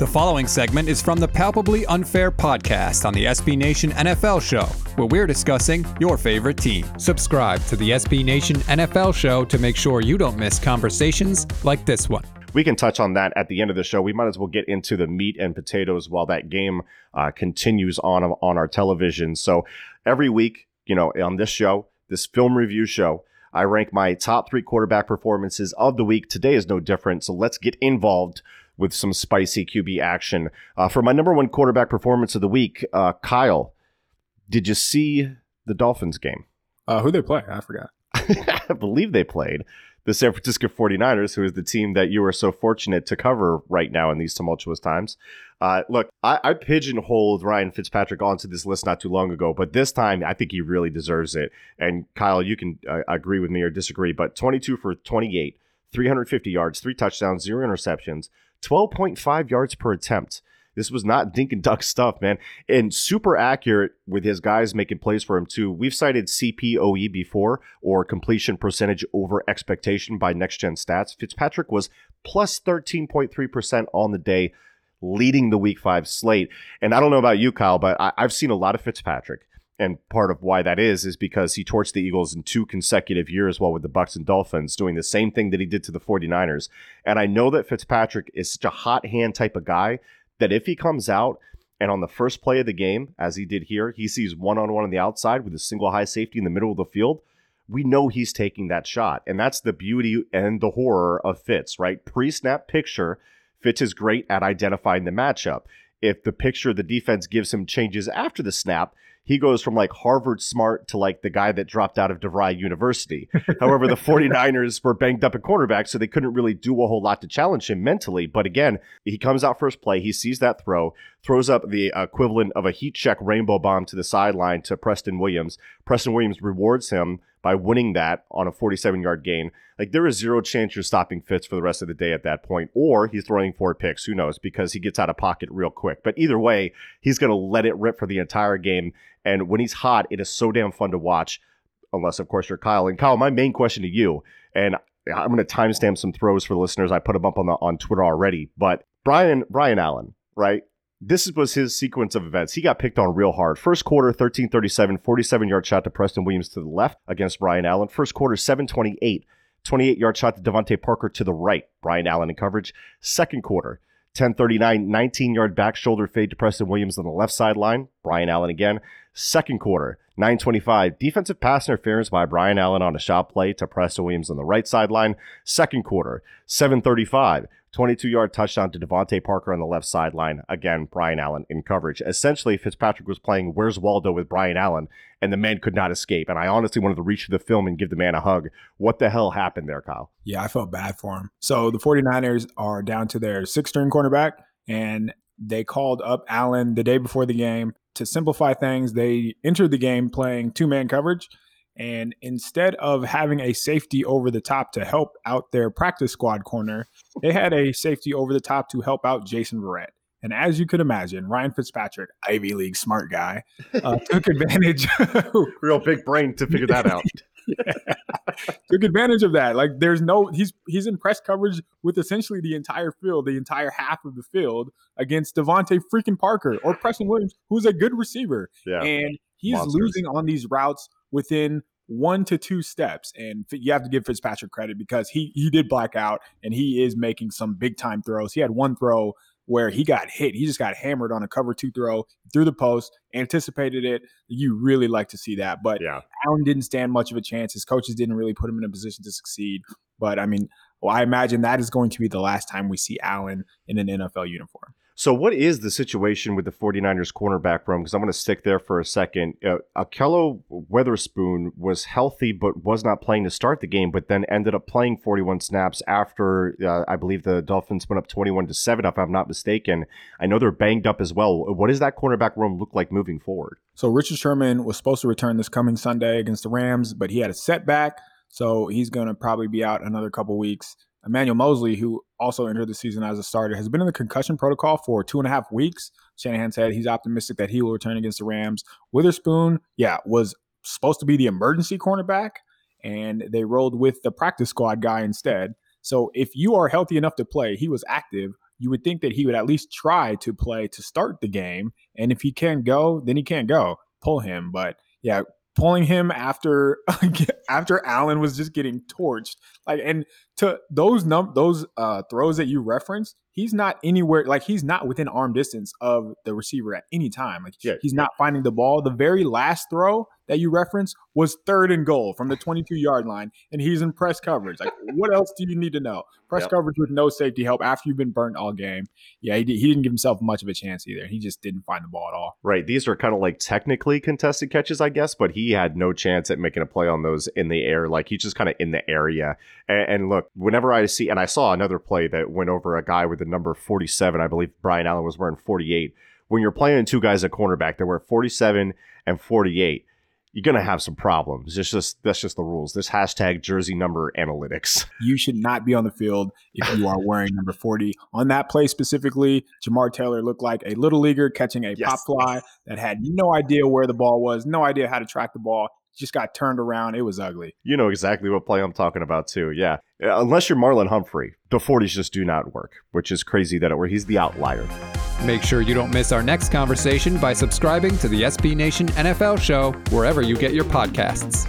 The following segment is from the Palpably Unfair podcast on the SB Nation NFL Show, where we're discussing your favorite team. Subscribe to the SB Nation NFL Show to make sure you don't miss conversations like this one. We can touch on that at the end of the show. We might as well get into the meat and potatoes while that game continues on our television. So every week, you know, on this show, this film review show, I rank my top three quarterback performances of the week. Today is no different. So let's get involved with some spicy QB action. For my number one quarterback performance of the week, Kyle, did you see the Dolphins game? Who they play? I forgot. I believe they played the San Francisco 49ers, who is the team that you are so fortunate to cover right now in these tumultuous times. Look, I pigeonholed Ryan Fitzpatrick onto this list not too long ago, but this time I think he really deserves it. And Kyle, you can agree with me or disagree, but 22 for 28, 350 yards, 3 touchdowns, 0 interceptions, 12.5 yards per attempt. This was not dink and duck stuff, man. And super accurate with his guys making plays for him, too. We've cited CPOE before, or completion percentage over expectation by Next Gen Stats. Fitzpatrick was plus 13.3% on the day, leading the Week 5 slate. And I don't know about you, Kyle, but I've seen a lot of Fitzpatrick. And part of why that is because he torched the Eagles in 2 consecutive years while with the Bucs and Dolphins, doing the same thing that he did to the 49ers. And I know that Fitzpatrick is such a hot hand type of guy that if he comes out and on the first play of the game, as he did here, he sees one-on-one on the outside with a single high safety in the middle of the field, we know he's taking that shot. And that's the beauty and the horror of Fitz, right? Pre-snap picture, Fitz is great at identifying the matchup. If the picture the defense gives him changes after the snap, he goes from like Harvard smart to like the guy that dropped out of DeVry University. However, the 49ers were banged up at cornerback, so they couldn't really do a whole lot to challenge him mentally. But again, he comes out first play. He sees that throw, throws up the equivalent of a heat check rainbow bomb to the sideline to Preston Williams. Preston Williams rewards him by winning that on a 47-yard gain. Like, there is zero chance you're stopping Fitz for the rest of the day at that point, or he's throwing 4 picks. Who knows? Because he gets out of pocket real quick. But either way, he's going to let it rip for the entire game. And when he's hot, it is so damn fun to watch, unless, of course, you're Kyle. And Kyle, my main question to you, and I'm going to timestamp some throws for the listeners. I put them up on Twitter already. But Brian Allen, right? This was his sequence of events. He got picked on real hard. First quarter, 13-37, 47-yard shot to Preston Williams to the left against Brian Allen. First quarter, 7-28, 28-yard shot to Devontae Parker to the right. Brian Allen in coverage. Second quarter, 10-39, 19-yard back shoulder fade to Preston Williams on the left sideline. Brian Allen again. Second quarter, 9-25, defensive pass interference by Brian Allen on a shot play to Preston Williams on the right sideline. Second quarter, 7-35. 22-yard touchdown to Devontae Parker on the left sideline. Again, Brian Allen in coverage. Essentially, Fitzpatrick was playing Where's Waldo with Brian Allen, and the man could not escape. And I honestly wanted to reach for the film and give the man a hug. What the hell happened there, Kyle? Yeah, I felt bad for him. So the 49ers are down to their 6th-string cornerback, and they called up Allen the day before the game. To simplify things, they entered the game playing 2-man coverage. And instead of having a safety over the top to help out their practice squad corner, they had a safety over the top to help out Jason Verrett. And as you could imagine, Ryan Fitzpatrick, Ivy League smart guy, took advantage. Real big brain to figure that out. Yeah. Took advantage of that. Like, there's no, he's in press coverage with essentially the entire field, the entire half of the field against Devontae freaking Parker or Preston Williams, who's a good receiver. Yeah. And he's losing on these routes within 1 to 2 steps. And you have to give Fitzpatrick credit because he did black out and he is making some big time throws. He had one throw where he got hit. He just got hammered on a cover 2 throw through the post, anticipated it. You really like to see that. But yeah. Allen didn't stand much of a chance. His coaches didn't really put him in a position to succeed. But I mean, well, I imagine that is going to be the last time we see Allen in an NFL uniform. So what is the situation with the 49ers cornerback room? Because I'm going to stick there for a second. Akello Weatherspoon was healthy but was not playing to start the game, but then ended up playing 41 snaps after I believe the Dolphins went up 21-7, if I'm not mistaken. I know they're banged up as well. What does that cornerback room look like moving forward? So Richard Sherman was supposed to return this coming Sunday against the Rams, but he had a setback, so he's going to probably be out another couple weeks. Emmanuel Moseley, who also entered the season as a starter, has been in the concussion protocol for 2.5 weeks. Shanahan said he's optimistic that he will return against the Rams. Witherspoon, was supposed to be the emergency cornerback, and they rolled with the practice squad guy instead. So if you are healthy enough to play, he was active, you would think that he would at least try to play to start the game. And if he can't go, then he can't go. Pull him. But yeah, pulling him after Allen was just getting torched. Like, and to those throws that you referenced, he's not anywhere. Like, he's not within arm distance of the receiver at any time. Like, he's not finding the ball. The very last throw that you referenced was 3rd and goal from the 22-yard line, and he's in press coverage. Like, what else do you need to know? Press coverage with no safety help after you've been burnt all game. Yeah, he didn't give himself much of a chance either. He just didn't find the ball at all. Right. These were kind of like technically contested catches, I guess, but he had no chance at making a play on those in the air. Like, he's just kind of in the area. And look, whenever I see, and I saw another play that went over a guy with the number 47, I believe Brian Allen was wearing 48. When you're playing two guys at cornerback, they were 47 and 48. You're going to have some problems. It's just, that's just the rules. This hashtag jersey number analytics. You should not be on the field if you are wearing number 40. On that play specifically, Jamar Taylor looked like a little leaguer catching a pop fly that had no idea where the ball was, no idea how to track the ball. Just got turned around. It was ugly. You know exactly what play I'm talking about too. Yeah. Unless you're Marlon Humphrey, the 40s just do not work, which is crazy that he's the outlier. Make sure you don't miss our next conversation by subscribing to the SB Nation NFL Show wherever you get your podcasts.